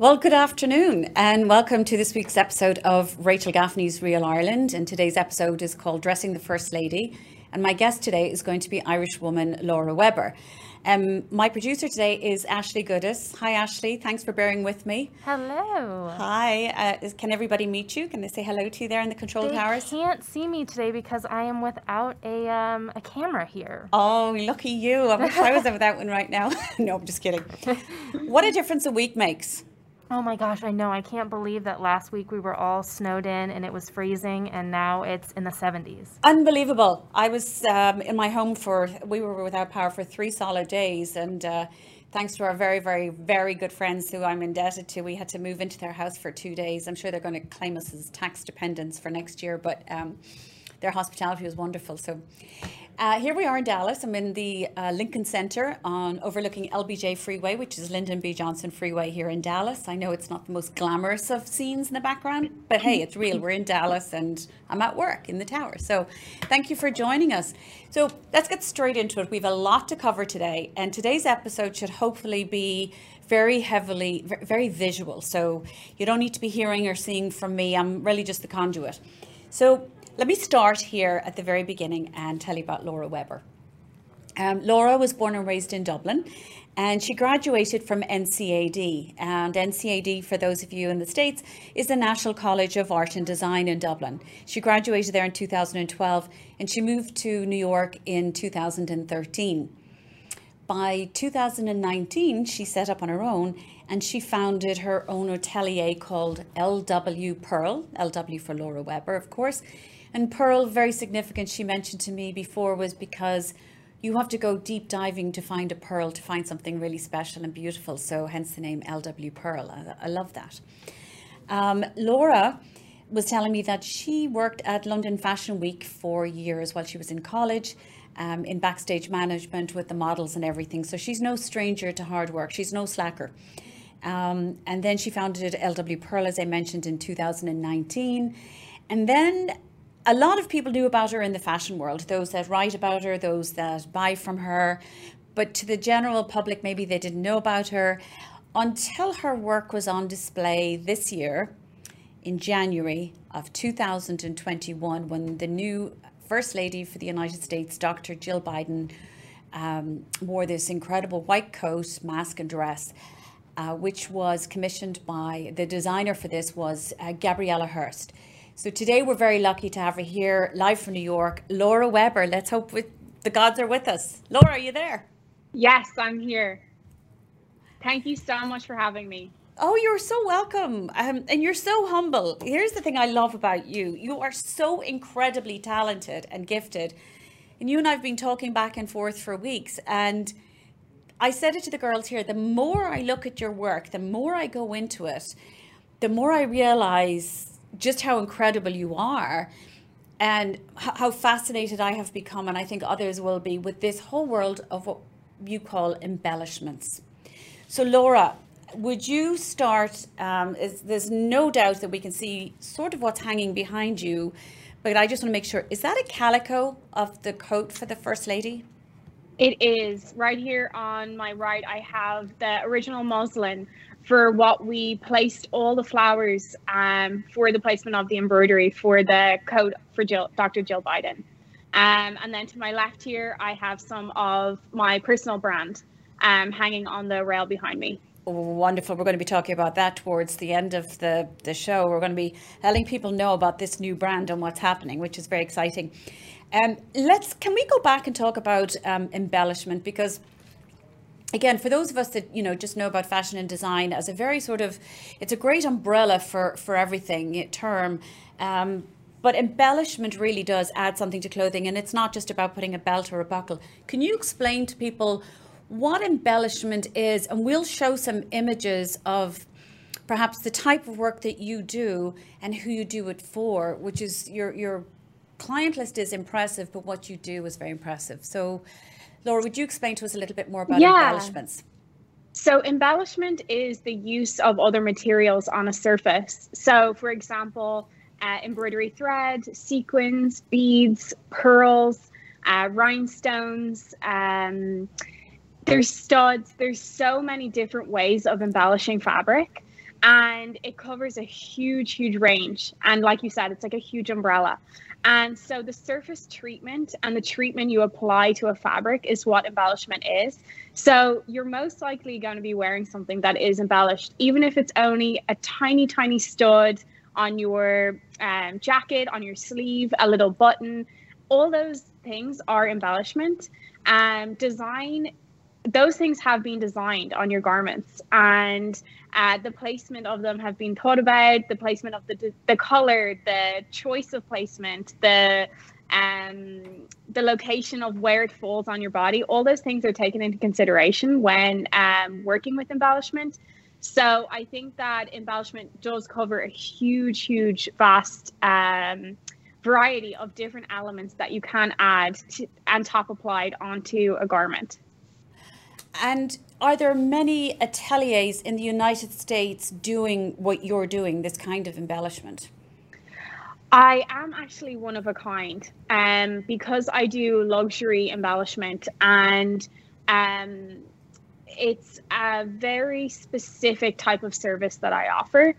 Well, good afternoon and welcome to this week's episode of Rachel Gaffney's Real Ireland. And today's episode is called Dressing the First Lady. And my guest today is going to be Irish woman Laura Weber. My producer today is Ashley Goodis. Hi, Ashley. Thanks for bearing with me. Hello. Hi. Can everybody meet you? Can they say hello to you there in the control towers? They can't see me today because I am without a camera here. Oh, lucky you. I wish I was without one right now. No, I'm just kidding. What a difference a week makes. Oh my gosh, I know. I can't believe that last week we were all snowed in and it was freezing and now it's in the 70s. Unbelievable. I was in my home we were without power for 3 solid days and thanks to our very, very, very good friends who I'm indebted to, we had to move into their house for 2 days. I'm sure they're going to claim us as tax dependents for next year, but their hospitality was wonderful. So here we are in Dallas. I'm in the Lincoln Center overlooking LBJ Freeway, which is Lyndon B. Johnson Freeway here in Dallas. I know it's not the most glamorous of scenes in the background, but hey, it's real. We're in Dallas and I'm at work in the tower. So thank you for joining us. So let's get straight into it. We've a lot to cover today, and today's episode should hopefully be very visual. So you don't need to be hearing or seeing from me. I'm really just the conduit. So let me start here at the very beginning and tell you about Laura Weber. Laura was born and raised in Dublin, and she graduated from NCAD. And NCAD, for those of you in the States, is the National College of Art and Design in Dublin. She graduated there in 2012, and she moved to New York in 2013. By 2019, she set up on her own, and she founded her own atelier called LW PEARL, LW for Laura Weber, of course. And Pearl, very significant, she mentioned to me before, was because you have to go deep diving to find a pearl, to find something really special and beautiful. So hence the name LW Pearl. I love that. Laura was telling me that she worked at London Fashion Week for years while she was in college, in backstage management with the models and everything. So she's no stranger to hard work. She's no slacker. And then she founded LW Pearl, as I mentioned, in 2019. And then a lot of people knew about her in the fashion world, those that write about her, those that buy from her. But to the general public, maybe they didn't know about her until her work was on display this year in January of 2021, when the new First Lady for the United States, Dr. Jill Biden, wore this incredible white coat, mask and dress, which was commissioned by, the designer for this was Gabriella Hurst. So today we're very lucky to have her here live from New York, Laura Weber. Let's hope the gods are with us. Laura, are you there? Yes, I'm here. Thank you so much for having me. Oh, you're so welcome. And you're so humble. Here's the thing I love about you. You are so incredibly talented and gifted. And you and I have been talking back and forth for weeks. And I said it to the girls here, the more I look at your work, the more I go into it, the more I realize just how incredible you are and how fascinated I have become, and I think others will be, with this whole world of what you call embellishments. So Laura, would you start, there's no doubt that we can see sort of what's hanging behind you, but I just want to make sure, is that a calico of the coat for the First Lady? It is. Right here on my right, I have the original muslin for what we placed all the flowers for the placement of the embroidery for the coat for Dr. Jill Biden. And then to my left here, I have some of my personal brand hanging on the rail behind me. Oh, wonderful. We're going to be talking about that towards the end of the show. We're going to be letting people know about this new brand and what's happening, which is very exciting. Can we go back and talk about embellishment? Because again, for those of us that, you know, just know about fashion and design as a very sort of, it's a great umbrella for everything term, but embellishment really does add something to clothing, and it's not just about putting a belt or a buckle. Can you explain to people what embellishment is? And we'll show some images of perhaps the type of work that you do and who you do it for, which is your client list is impressive, but what you do is very impressive. So Laura, would you explain to us a little bit more about embellishments? So embellishment is the use of other materials on a surface. So for example, embroidery thread, sequins, beads, pearls, rhinestones, there's studs. There's so many different ways of embellishing fabric. and it covers a huge range, and like you said, it's like a huge umbrella. And so the surface treatment and the treatment you apply to a fabric is what embellishment is. So you're most likely going to be wearing something that is embellished, even if it's only a tiny stud on your jacket, on your sleeve, a little button. All those things are embellishment. Design, those things have been designed on your garments, and the placement of them have been thought about, the placement of the color, the choice of placement, the location of where it falls on your body. All those things are taken into consideration when working with embellishment. So I think that embellishment does cover a huge vast variety of different elements that you can add to, and top applied onto a garment. And are there many ateliers in the United States doing what you're doing, this kind of embellishment? I am actually one of a kind, because I do luxury embellishment, and it's a very specific type of service that I offer.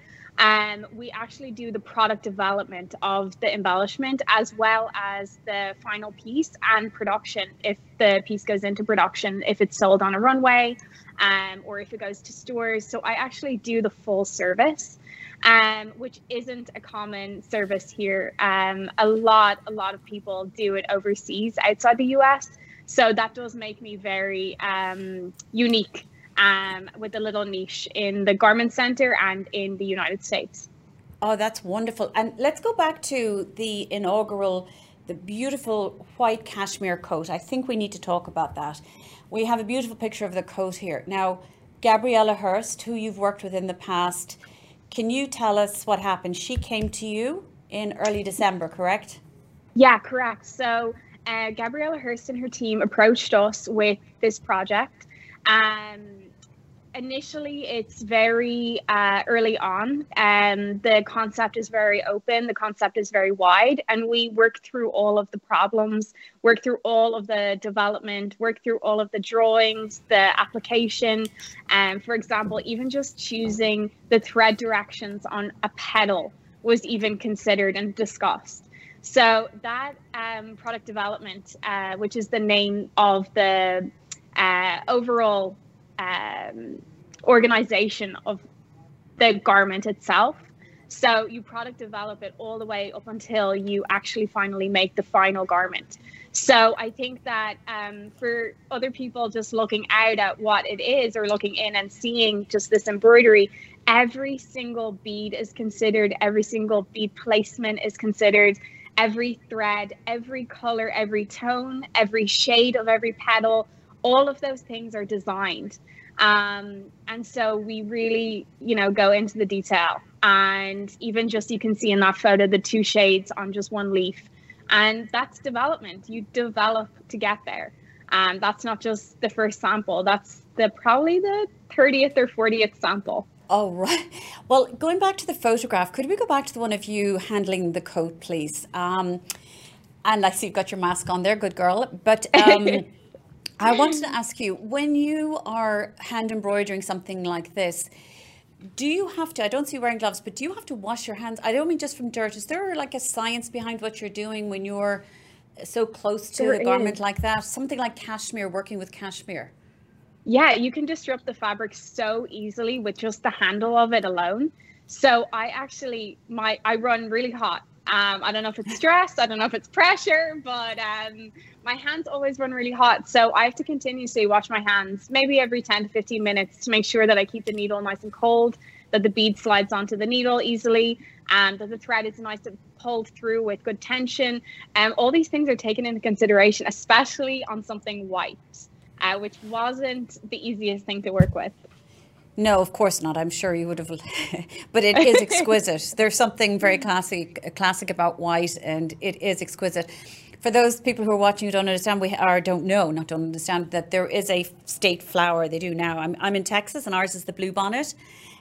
We actually do the product development of the embellishment as well as the final piece and production. If the piece goes into production, if it's sold on a runway, or if it goes to stores. So I actually do the full service, which isn't a common service here. A lot of people do it overseas outside the US. So that does make me very unique. With a little niche in the garment center and in the United States. Oh, that's wonderful. And let's go back to the inaugural, the beautiful white cashmere coat. I think we need to talk about that. We have a beautiful picture of the coat here. Now, Gabriella Hurst, who you've worked with in the past, can you tell us what happened? She came to you in early December, correct? Yeah, correct. So Gabriella Hurst and her team approached us with this project. Initially, it's very early on, and the concept is very open, the concept is very wide, and we work through all of the problems, work through all of the development, work through all of the drawings, the application, and for example, even just choosing the thread directions on a petal was even considered and discussed. So that product development, which is the name of the overall organization of the garment itself. So you product develop it all the way up until you actually finally make the final garment. So I think that for other people just looking out at what it is or looking in and seeing just this embroidery, every single bead is considered, every single bead placement is considered, every thread, every color, every tone, every shade of every petal. All of those things are designed, and so we really, you know, go into the detail. And even just you can see in that photo the two shades on just one leaf, and that's development. You develop to get there, and that's not just the first sample. That's probably the 30th or 40th sample. All right. Well, going back to the photograph, could we go back to the one of you handling the coat, please? And I see you've got your mask on there, good girl. But. I wanted to ask you, when you are hand embroidering something like this, do you have to, I don't see you wearing gloves, but do you have to wash your hands? I don't mean just from dirt. Is there like a science behind what you're doing when you're so close to a garment like that? Something like cashmere, working with cashmere. Yeah, you can disrupt the fabric so easily with just the handle of it alone. So I actually, I run really hot. I don't know if it's stress, I don't know if it's pressure, but my hands always run really hot. So I have to continuously wash my hands, maybe every 10 to 15 minutes, to make sure that I keep the needle nice and cold, that the bead slides onto the needle easily, and that the thread is nice and pulled through with good tension. All these things are taken into consideration, especially on something white, which wasn't the easiest thing to work with. No, of course not. I'm sure you would have, but it is exquisite. There's something very classic about white, and it is exquisite. For those people who are watching who don't understand, don't understand that there is a state flower. They do now. I'm in Texas, and ours is the bluebonnet.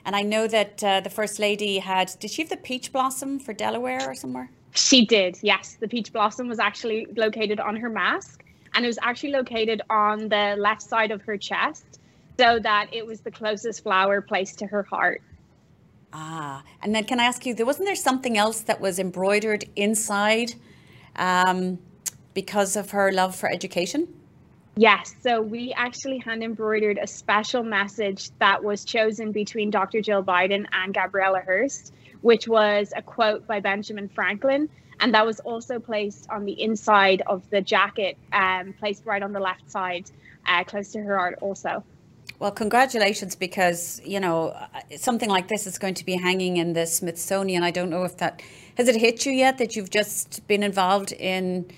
And I know that the First Lady did she have the peach blossom for Delaware or somewhere? She did, yes. The peach blossom was actually located on her mask, and it was actually located on the left side of her chest, so that it was the closest flower placed to her heart. Ah, and then can I ask you, wasn't there something else that was embroidered inside because of her love for education? Yes, so we actually hand embroidered a special message that was chosen between Dr. Jill Biden and Gabriella Hurst, which was a quote by Benjamin Franklin. And that was also placed on the inside of the jacket, placed right on the left side, close to her heart also. Well, congratulations, because, you know, something like this is going to be hanging in the Smithsonian. I don't know if that, has it hit you yet that you've just been involved in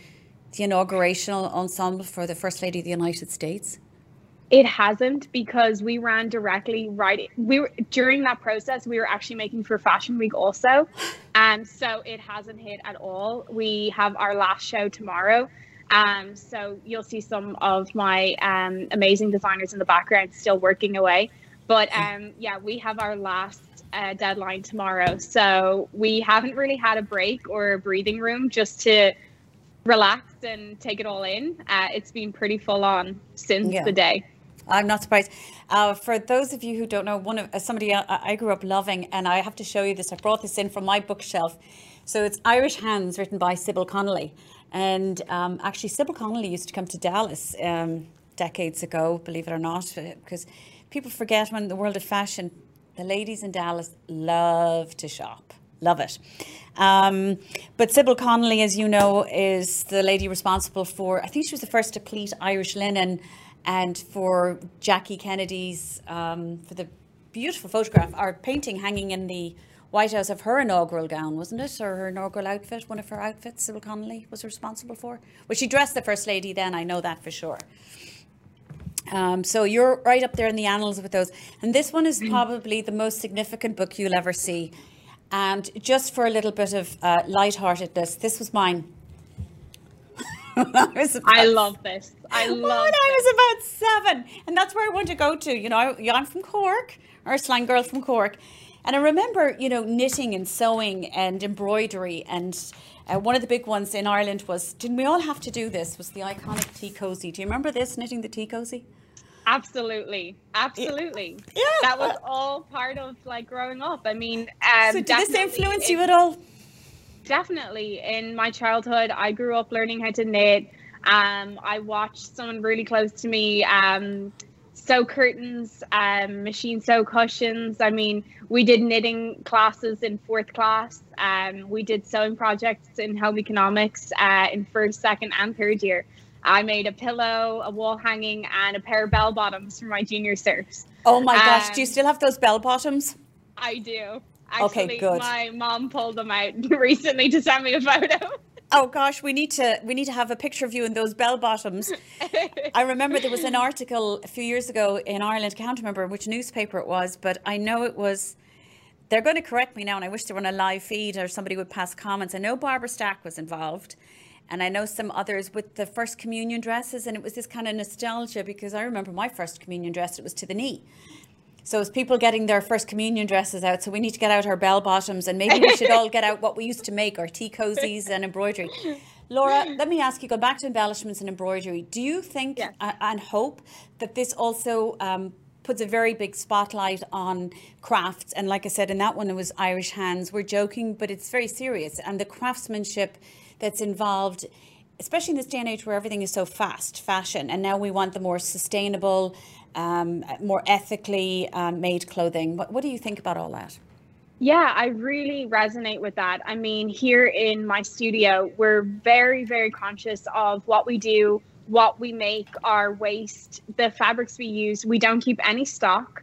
the inaugurational ensemble for the First Lady of the United States? It hasn't, because we ran directly right. During that process, we were actually making for Fashion Week also. So it hasn't hit at all. We have our last show tomorrow. So you'll see some of my amazing designers in the background still working away. But yeah, we have our last deadline tomorrow. So we haven't really had a break or a breathing room just to relax and take it all in. It's been pretty full on since the day. I'm not surprised. For those of you who don't know, somebody I grew up loving, and I have to show you this. I brought this in from my bookshelf. So it's Irish Hands, written by Sybil Connolly. And actually, Sybil Connolly used to come to Dallas decades ago, believe it or not, because people forget when the world of fashion, the ladies in Dallas love to shop. Love it. But Sybil Connolly, as you know, is the lady responsible for, I think she was the first to pleat Irish linen, and for Jackie Kennedy's, for the beautiful photograph, our painting hanging in the White House of her inaugural gown, wasn't it? Or her inaugural outfit, one of her outfits, Sybil Connolly was responsible for. Well, she dressed the First Lady then, I know that for sure. So you're right up there in the annals with those. And this one is probably the most significant book you'll ever see. And just for a little bit of lightheartedness, this was mine. I love this. I was about 7, and that's where I wanted to go to. You know, I'm from Cork, Ursuline girl from Cork, and I remember, you know, knitting and sewing and embroidery. And one of the big ones in Ireland was, didn't we all have to do this? Was the iconic tea cosy? Do you remember this, knitting the tea cosy? Absolutely, absolutely. Yeah, that was all part of like growing up. I mean, so did this influence you at all? Definitely. In my childhood, I grew up learning how to knit. I watched someone really close to me sew curtains, machine sew cushions. I mean, we did knitting classes in 4th class. We did sewing projects in home economics in 1st, 2nd, and 3rd year. I made a pillow, a wall hanging, and a pair of bell bottoms for my junior serfs. Oh my gosh, do you still have those bell bottoms? I do. Actually, okay, good. My mom pulled them out recently to send me a photo. Oh gosh, we need to have a picture of you in those bell bottoms. I remember there was an article a few years ago in Ireland, I can't remember which newspaper it was, but I know it was, they're going to correct me now, and I wish they were on a live feed or somebody would pass comments. I know Barbara Stack was involved, and I know some others with the first communion dresses, and it was this kind of nostalgia, because I remember my first communion dress, it was to the knee. So it's people getting their first communion dresses out. So we need to get out our bell bottoms, and maybe we should all get out what we used to make, our tea cozies and embroidery. Laura, let me ask you, go back to embellishments and embroidery. Do you think and hope that this also puts a very big spotlight on crafts? And like I said, in that one, it was Irish Hands. We're joking, but it's very serious. And the craftsmanship that's involved, especially in this day and age where everything is so fast fashion, and now we want the more sustainable, more ethically made clothing. What do you think about all that? Yeah, I really resonate with that. I mean, here in my studio, we're very, very conscious of what we do, what we make, our waste, the fabrics we use. We don't keep any stock.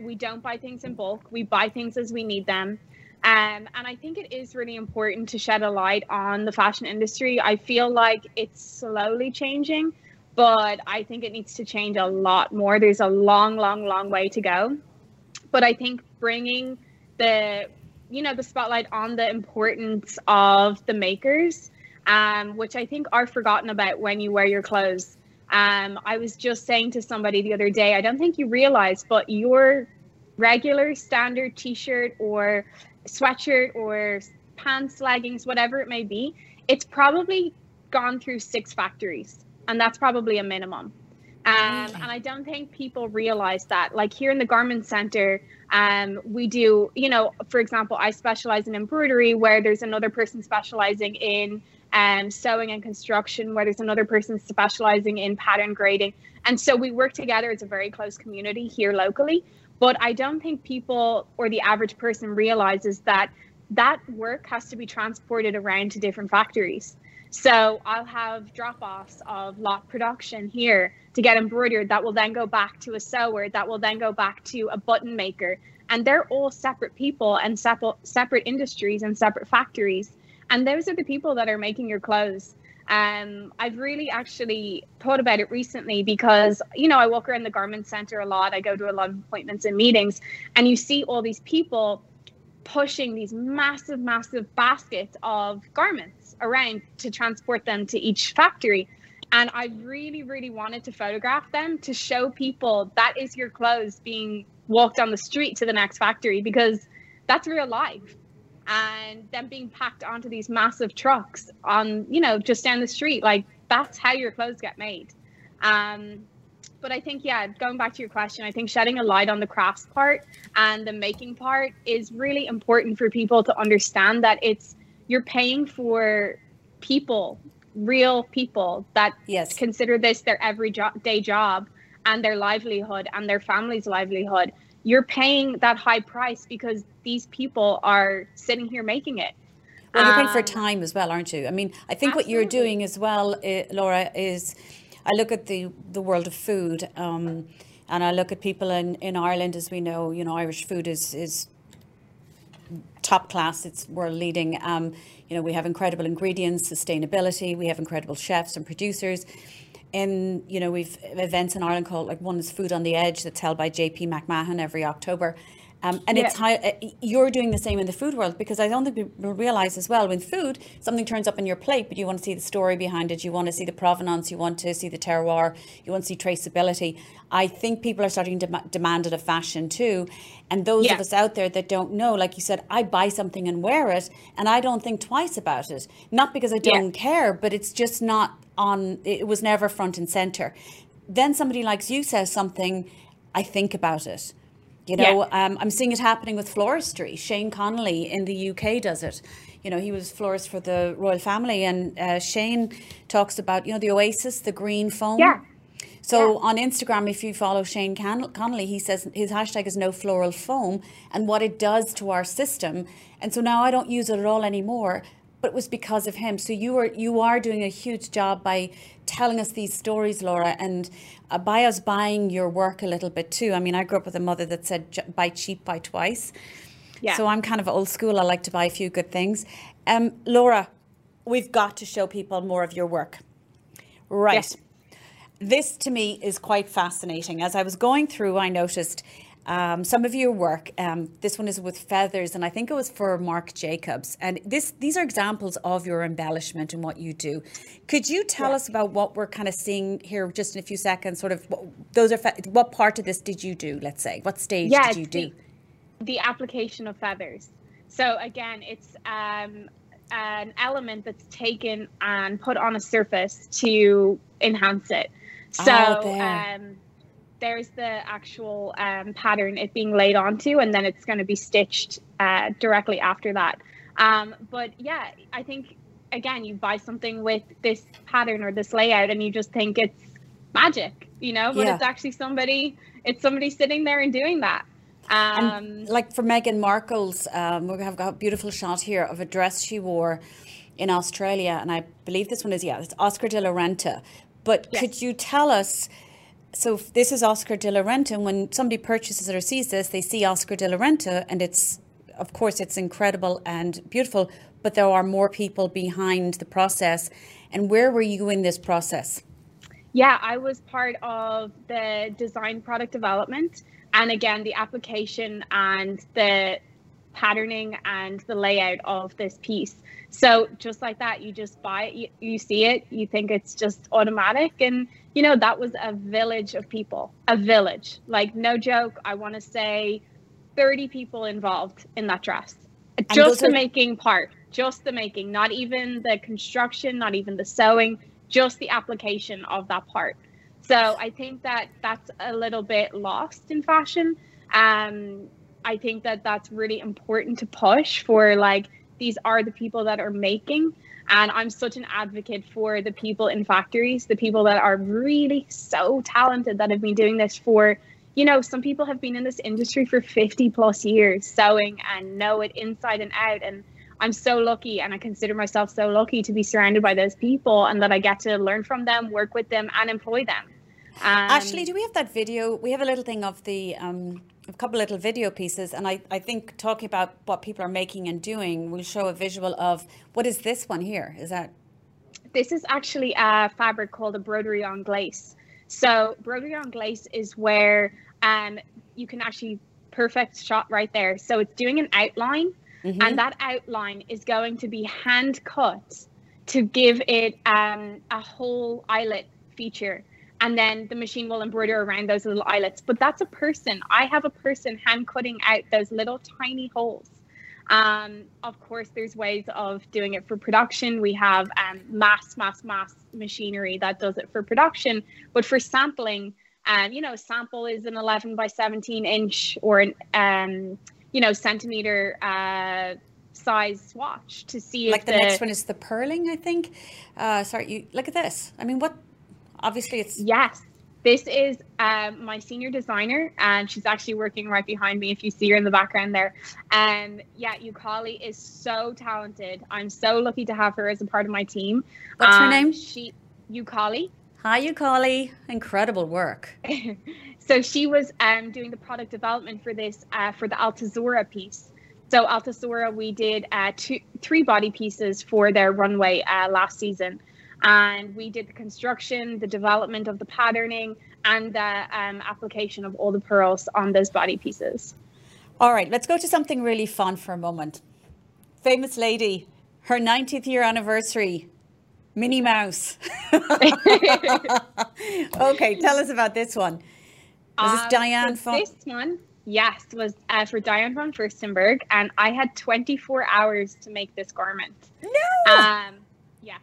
We don't buy things in bulk. We buy things as we need them. And I think it is really important to shed a light on the fashion industry. I feel like it's slowly changing, but I think it needs to change a lot more. There's a long, long, long way to go. But I think bringing the, you know, the spotlight on the importance of the makers, which I think are forgotten about when you wear your clothes. I was just saying to somebody the other day, I don't think you realize, but your regular standard t-shirt or sweatshirt or pants, leggings, whatever it may be, it's probably gone through 6 factories, and that's probably a minimum. And I don't think people realize that, like here in the garment center, we do, you know, for example, I specialize in embroidery, where there's another person specializing in sewing and construction, where there's another person specializing in pattern grading. And so we work together. It's a very close community here locally. But I don't think people or the average person realizes that that work has to be transported around to different factories. So I'll have drop-offs of lot production here to get embroidered that will then go back to a sewer, that will then go back to a button maker. And they're all separate people and separate industries and separate factories. And those are the people that are making your clothes. I've really actually thought about it recently because, you know, I walk around the garment center a lot. I go to a lot of appointments and meetings, and you see all these people pushing these massive, massive baskets of garments around to transport them to each factory. And I really, really wanted to photograph them to show people that is your clothes being walked on the street to the next factory, because that's real life. And them being packed onto these massive trucks on, you know, just down the street, like that's how your clothes get made. But I think, yeah, going back to your question, I think shedding a light on the crafts part and the making part is really important for people to understand that it's, you're paying for people, real people that yes. consider this their everyday job and their livelihood and their family's livelihood. You're paying that high price because these people are sitting here making it. Well, you're paying for time as well, aren't you? I mean, I think absolutely. What you're doing as well, Laura, is I look at the world of food and I look at people in Ireland, as we know, you know, Irish food is top class, it's world leading. You know, we have incredible ingredients, sustainability, we have incredible chefs and producers. In, you know, we've events in Ireland called, like one is Food on the Edge that's held by JP McMahon every October. And yeah. it's how you're doing the same in the food world, because I don't think people realize as well, with food, something turns up on your plate, but you want to see the story behind it. You want to see the provenance. You want to see the terroir. You want to see traceability. I think people are starting to demand it of fashion too. And those yeah. of us out there that don't know, like you said, I buy something and wear it and I don't think twice about it. Not because I don't yeah. care, but it's just not on, it was never front and center. Then somebody like you says something, I think about it. You know, yeah. I'm seeing it happening with floristry. Shane Connolly in the UK does it. You know, he was florist for the royal family, and Shane talks about, you know, the oasis, the green foam. Yeah. So yeah. on Instagram, if you follow Shane Connolly, he says his hashtag is no floral foam and what it does to our system. And so now I don't use it at all anymore, but it was because of him. So you are doing a huge job by telling us these stories, Laura, and by us buying your work a little bit too. I mean, I grew up with a mother that said, buy cheap, buy twice. Yeah. So I'm kind of old school. I like to buy a few good things. Laura, we've got to show people more of your work. Right. Yes. This to me is quite fascinating. As I was going through, I noticed some of your work. This one is with feathers, and I think it was for Marc Jacobs. And these are examples of your embellishment and what you do. Could you tell yeah. us about what we're kind of seeing here just in a few seconds? Sort of what part of this did you do? Let's say, what stage yeah, did you do? The application of feathers. So again, it's an element that's taken and put on a surface to enhance it. So. There's the actual pattern, it being laid onto, and then it's going to be stitched directly after that. But yeah, I think, again, you buy something with this pattern or this layout and you just think it's magic, you know, but yeah. it's actually somebody sitting there and doing that. And like for Meghan Markle's, we have got a beautiful shot here of a dress she wore in Australia. And I believe this one is, yeah, it's Oscar de la Renta. But yes. could you tell us, so this is Oscar de la Renta, and when somebody purchases or sees this, they see Oscar de la Renta, and it's, of course, it's incredible and beautiful, but there are more people behind the process. And where were you in this process? Yeah, I was part of the design product development. And again, the application and the patterning and the layout of this piece. So just like that, you just buy it, you see it, you think it's just automatic. And, you know, that was a village of people, a village, like no joke. I want to say 30 people involved in that dress, just the making part, just the making, not even the construction, not even the sewing, just the application of that part. So I think that that's a little bit lost in fashion. I think that that's really important to push for, like, these are the people that are making. And I'm such an advocate for the people in factories, the people that are really so talented that have been doing this for, you know, some people have been in this industry for 50 plus years sewing and know it inside and out. And I'm so lucky, and I consider myself so lucky to be surrounded by those people and that I get to learn from them, work with them and employ them. Ashley, do we have that video? We have a little thing of the a couple little video pieces, and I think talking about what people are making and doing, we'll show a visual of what is this one here? Is that? This is actually a fabric called a broderie en glace. So broderie en glace is where you can actually, perfect shot right there. So it's doing an outline, mm-hmm. and that outline is going to be hand cut to give it a whole eyelet feature. And then the machine will embroider around those little eyelets. But that's a person. I have a person hand cutting out those little tiny holes. Of course, there's ways of doing it for production. We have mass machinery that does it for production. But for sampling, you know, sample is an 11 by 17 inch or an, you know, centimeter size swatch to see. Like if the next one is the purling, I think. Sorry, you look at this. I mean, what? Obviously it's... Yes, this is my senior designer, and she's actually working right behind me if you see her in the background there. And yeah, Ukali is so talented. I'm so lucky to have her as a part of my team. What's her name? Ukali. Hi, Ukali. Incredible work. So she was doing the product development for this, for the Altuzarra piece. So Altuzarra, we did three body pieces for their runway last season. And we did the construction, the development of the patterning, and the application of all the pearls on those body pieces. All right, let's go to something really fun for a moment. Famous lady, her 90th year anniversary, Minnie Mouse. Okay, tell us about this one. Was this Diane von? This one, yes, was for Diane von Furstenberg, and I had 24 hours to make this garment. No. Yes.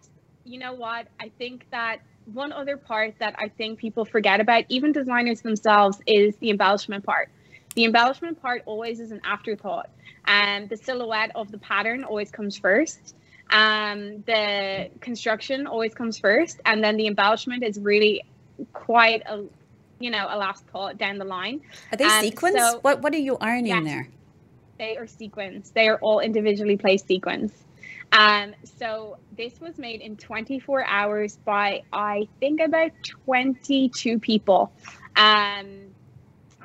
You know what? I think that one other part that I think people forget about, even designers themselves, is the embellishment part. The embellishment part always is an afterthought, and the silhouette of the pattern always comes first. The construction always comes first, and then the embellishment is really quite a, you know, a last thought down the line. Are they sequins? So, what are you ironing there? They are sequins. They are all individually placed sequins. So this was made in 24 hours by, I think, about 22 people. I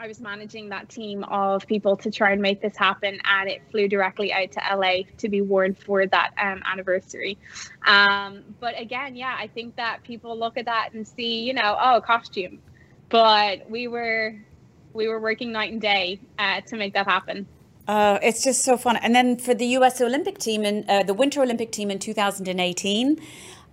was managing that team of people to try and make this happen, and it flew directly out to LA to be worn for that anniversary. But again, yeah, I think that people look at that and see, you know, oh, costume. But we were working night and day to make that happen. It's just so fun. And then for the U.S. Olympic team, in the Winter Olympic team in 2018,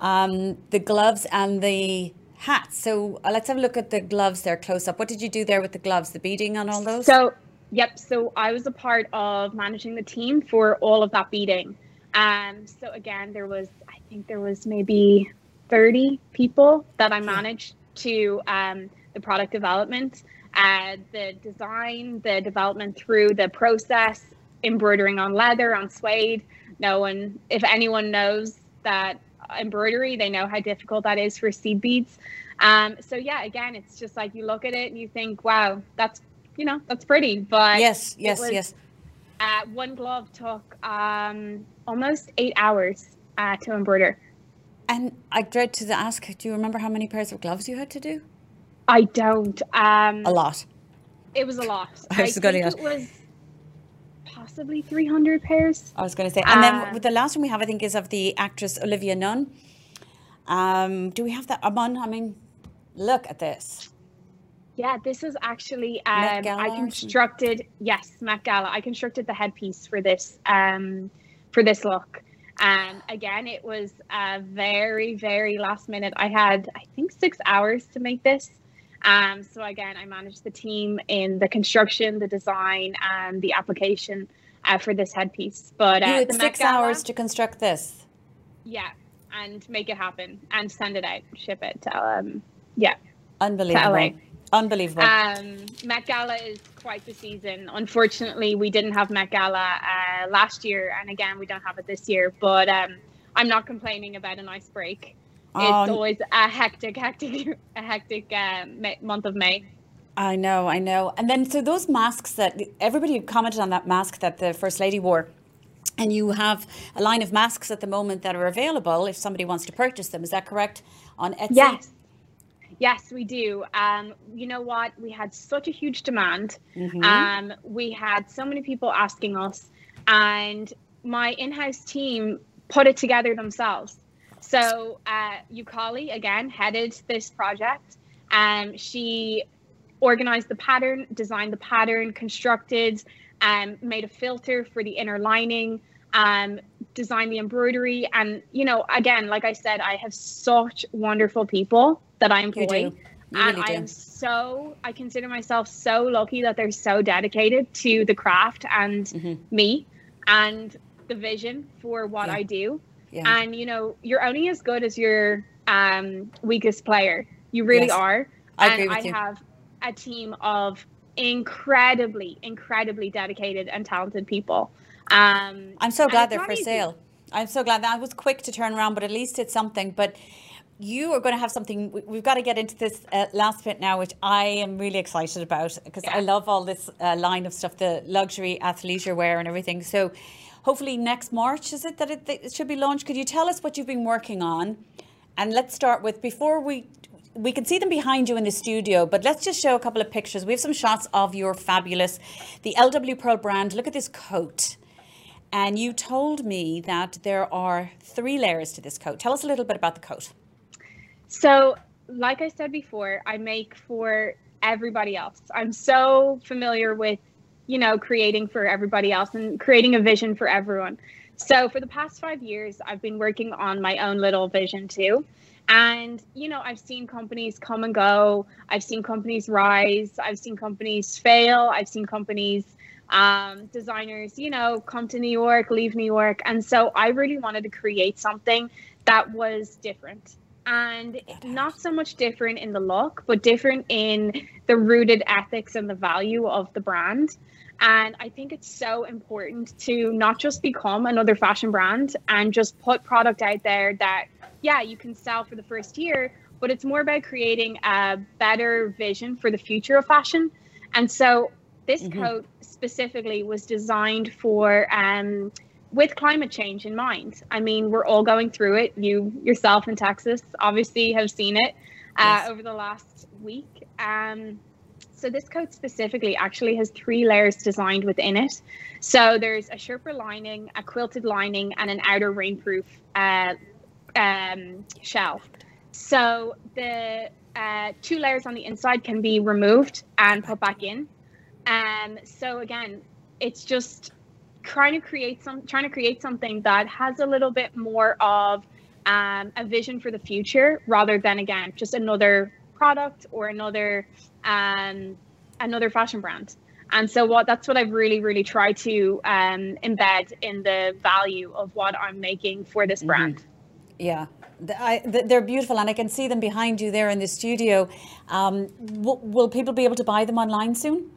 the gloves and the hats. So let's have a look at the gloves there close up. What did you do there with the gloves, the beading on all those? So, yep. So I was a part of managing the team for all of that beading. So again, there was, I think there was maybe 30 people that I managed to the product development. The design, the development through the process, embroidering on leather, on suede. No one, if anyone knows that embroidery, they know how difficult that is for seed beads. So yeah, again, it's just like you look at it and you think, wow, that's, you know, that's pretty. But yes. One glove took almost 8 hours to embroider. And I dread to ask, do you remember how many pairs of gloves you had to do? I don't. A lot. It was a lot. I think it was possibly 300 pairs. I was going to say. And then with the last one we have, I think, is of the actress Olivia Nunn. Do we have that? I mean, look at this. Yeah, this is actually, Met Gala, I constructed, yes, Met Gala. I constructed the headpiece for this look. Again, it was very, very last minute. I had, I think, 6 hours to make this. So again, I managed the team in the construction, the design, and the application for this headpiece. But you had 6 hours to construct this. Yeah, and make it happen and send it out, ship it. Yeah. Unbelievable. Unbelievable. Met Gala is quite the season. Unfortunately, we didn't have Met Gala last year, and again, we don't have it this year. But I'm not complaining about a nice break. It's always a hectic month of May. I know. And then, so those masks that everybody commented on, that mask that the First Lady wore. And you have a line of masks at the moment that are available if somebody wants to purchase them. Is that correct? On Etsy? Yes, we do. You know what? We had such a huge demand. Mm-hmm. We had so many people asking us, and my in-house team put it together themselves. So Ukali, again, headed this project. She organized the pattern, designed the pattern, constructed, made a filter for the inner lining, designed the embroidery. And, you know, again, like I said, I have such wonderful people that I employ. I consider myself so lucky that they're so dedicated to the craft and me and the vision for what I do. Yeah. And, you know, you're only as good as your weakest player. You really are. I agree with you. Have a team of incredibly dedicated and talented people. I'm so glad they're for sale. I'm so glad that I was quick to turn around, but at least it's something. But you are going to have something. We've got to get into this last bit now, which I am really excited about, because I love all this line of stuff, the luxury athleisure wear and everything. So hopefully next March is it that it should be launched. Could you tell us what you've been working on? And let's start with, before we can see them behind you in the studio, but let's just show a couple of pictures. We have some shots of your fabulous, the LW Pearl brand. Look at this coat. And you told me that there are 3 layers to this coat. Tell us a little bit about the coat. So, like I said before, I make for everybody else. I'm so familiar with, you know, creating for everybody else and creating a vision for everyone. So for the past 5 years, I've been working on my own little vision too. And, you know, I've seen companies come and go. I've seen companies rise. I've seen companies fail. I've seen companies, designers, you know, come to New York, leave New York. And so I really wanted to create something that was different, and not so much different in the look, but different in the rooted ethics and the value of the brand. And I think it's so important to not just become another fashion brand and just put product out there that, yeah, you can sell for the first year, but it's more about creating a better vision for the future of fashion. And so this coat specifically was designed for with climate change in mind. I mean, we're all going through it. You yourself in Texas obviously have seen it over the last week. So this coat specifically actually has 3 layers designed within it. So there's a Sherpa lining, a quilted lining, and an outer rainproof shell. So the 2 layers on the inside can be removed and put back in. So again, it's just trying to create something that has a little bit more of a vision for the future, rather than, again, just another product or another fashion brand. And so that's what I've really tried to embed in the value of what I'm making for this brand. Yeah, they're beautiful, and I can see them behind you there in the studio. Will people be able to buy them online soon?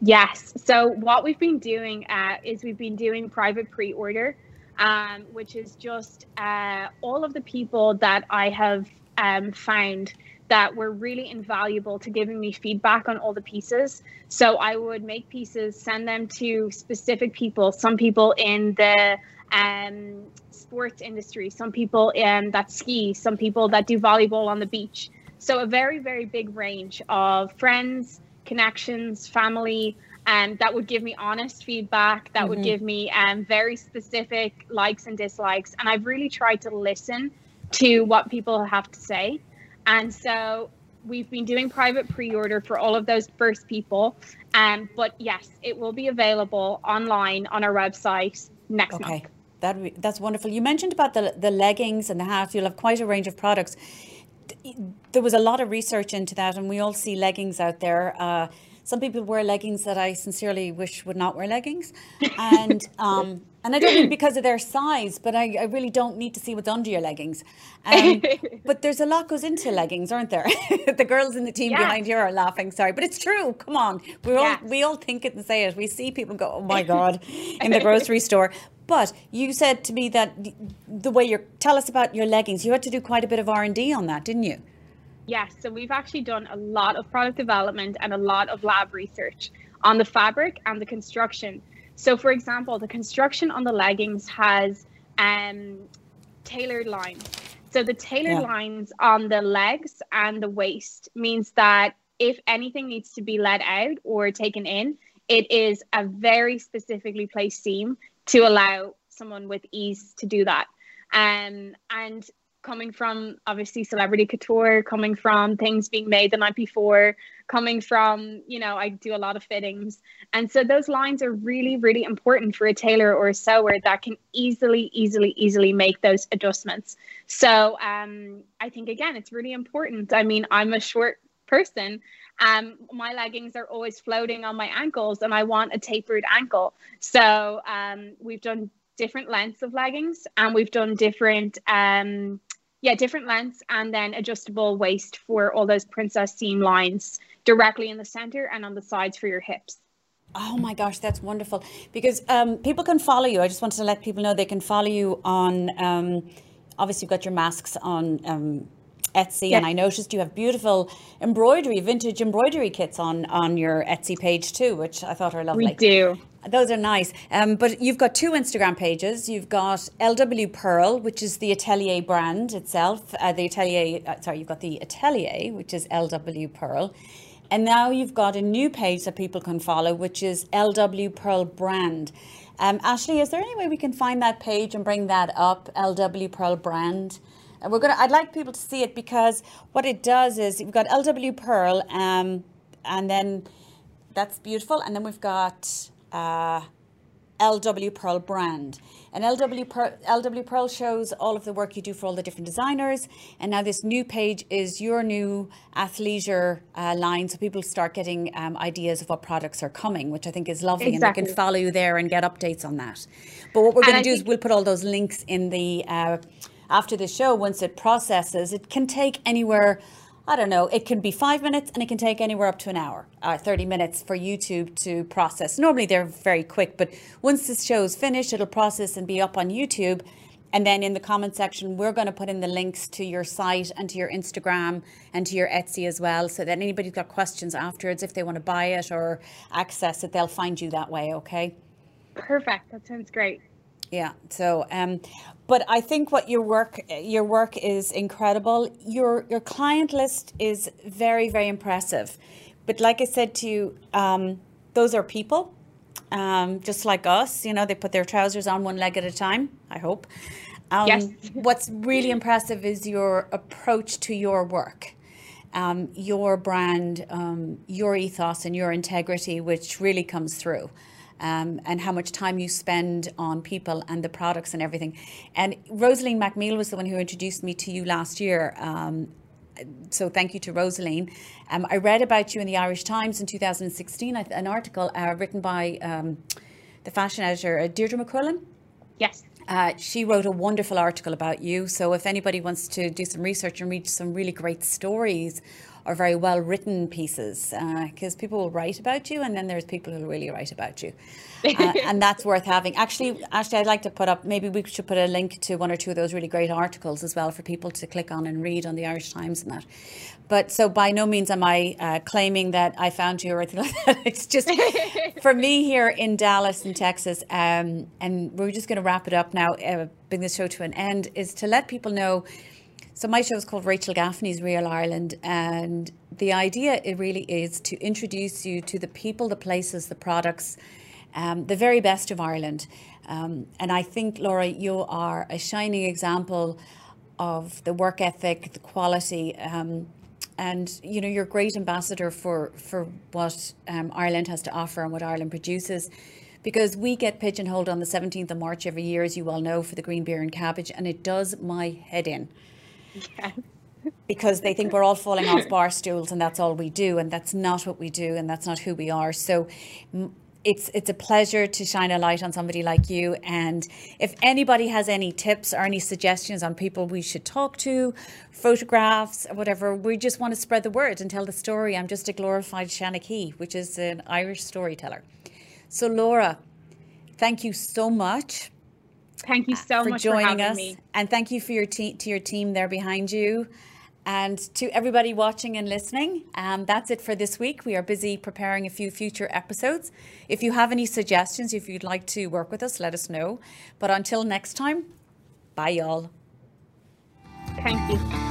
Yes. So what we've been doing is we've been doing private pre-order, which is just all of the people that I have found that were really invaluable to giving me feedback on all the pieces. So I would make pieces, send them to specific people, some people in the sports industry, some people that ski, some people that do volleyball on the beach. So a very, very big range of friends, connections, family, and that would give me honest feedback, that would give me very specific likes and dislikes. And I've really tried to listen to what people have to say. And so we've been doing private pre-order for all of those first people. But yes, it will be available online on our website next month. That's wonderful. You mentioned about the leggings and the hats. You'll have quite a range of products. There was a lot of research into that, and we all see leggings out there. Some people wear leggings that I sincerely wish would not wear leggings. And And I don't mean because of their size, but I really don't need to see what's under your leggings. But there's a lot goes into leggings, aren't there? The girls in the team behind here are laughing, sorry. But it's true, come on. We all think it and say it. We see people go, oh my God, in the grocery store. But you said to me that the way you're, tell us about your leggings. You had to do quite a bit of R&D on that, didn't you? Yes, so we've actually done a lot of product development and a lot of lab research on the fabric and the construction. So, for example, the construction on the leggings has tailored lines. So the tailored lines on the legs and the waist means that if anything needs to be let out or taken in, it is a very specifically placed seam to allow someone with ease to do that. And coming from, obviously, celebrity couture, coming from things being made the night before, coming from, you know, I do a lot of fittings. And so those lines are really, really important for a tailor or a sewer that can easily make those adjustments. So I think, again, it's really important. I mean, I'm a short person. My leggings are always floating on my ankles and I want a tapered ankle. So we've done different lengths of leggings and we've done different... different lengths and then adjustable waist for all those princess seam lines directly in the center and on the sides for your hips. Oh my gosh, that's wonderful. Because people can follow you. I just wanted to let people know they can follow you on, obviously you've got your masks on Etsy and I noticed you have beautiful embroidery, vintage embroidery kits on your Etsy page too, which I thought are lovely. We do. Those are nice. But you've got two Instagram pages. You've got LW Pearl, which is the Atelier brand itself. You've got the Atelier, which is LW Pearl. And now you've got a new page that people can follow, which is LW Pearl Brand. Ashley, is there any way we can find that page and bring that up, LW Pearl Brand? And I'd like people to see it because what it does is you've got LW Pearl and then that's beautiful. And then we've got... LW Pearl Brand. And LW Pearl shows all of the work you do for all the different designers. And now this new page is your new athleisure line. So people start getting ideas of what products are coming, which I think is lovely. Exactly. And they can follow you there and get updates on that. But what we're going to do is we'll put all those links in the, after the show, once it processes, it can take anywhere, I don't know, it can be 5 minutes and it can take anywhere up to an hour, 30 minutes for YouTube to process. Normally they're very quick, but once this show is finished, it'll process and be up on YouTube. And then in the comment section, we're going to put in the links to your site and to your Instagram and to your Etsy as well, so that anybody who's got questions afterwards, if they want to buy it or access it, they'll find you that way, okay? Perfect. That sounds great. Yeah. So, but I think what your work is incredible. Your client list is very, very impressive. But like I said to you, those are people, just like us. You know, they put their trousers on one leg at a time, I hope. Yes. What's really impressive is your approach to your work, your brand, your ethos and your integrity, which really comes through. And how much time you spend on people and the products and everything. And Rosaline McNeil was the one who introduced me to you last year. So thank you to Rosaline. I read about you in the Irish Times in 2016, an article written by the fashion editor, Deirdre McQuillan. Yes. She wrote a wonderful article about you. So if anybody wants to do some research and read some really great stories or very well written pieces, because people will write about you and then there's people who will really write about you. And that's worth having. Actually, I'd like to put up, maybe we should put a link to one or two of those really great articles as well for people to click on and read on the Irish Times and that. But so by no means am I claiming that I found you or anything like that. It's just for me here in Dallas in Texas, and we're just going to wrap it up now, bring this show to an end, is to let people know. So my show is called Rachel Gaffney's Real Ireland, and the idea it really is to introduce you to the people, the places, the products, the very best of Ireland. And I think, Laura, you are a shining example of the work ethic, the quality, and you know, you're a great ambassador for what Ireland has to offer and what Ireland produces. Because we get pigeonholed on the 17th of March every year, as you well know, for the green beer and cabbage, and it does my head in. Yeah. Because they think we're all falling off bar stools and that's all we do, and that's not what we do and that's not who we are. So It's a pleasure to shine a light on somebody like you. And if anybody has any tips or any suggestions on people we should talk to, photographs, whatever, we just want to spread the word and tell the story. I'm just a glorified Shanachie, which is an Irish storyteller. So Laura, thank you so much. Thank you so much for joining us. And thank you for your team there behind you. And to everybody watching and listening, that's it for this week. We are busy preparing a few future episodes. If you have any suggestions, if you'd like to work with us, let us know. But until next time, bye y'all. Thank you.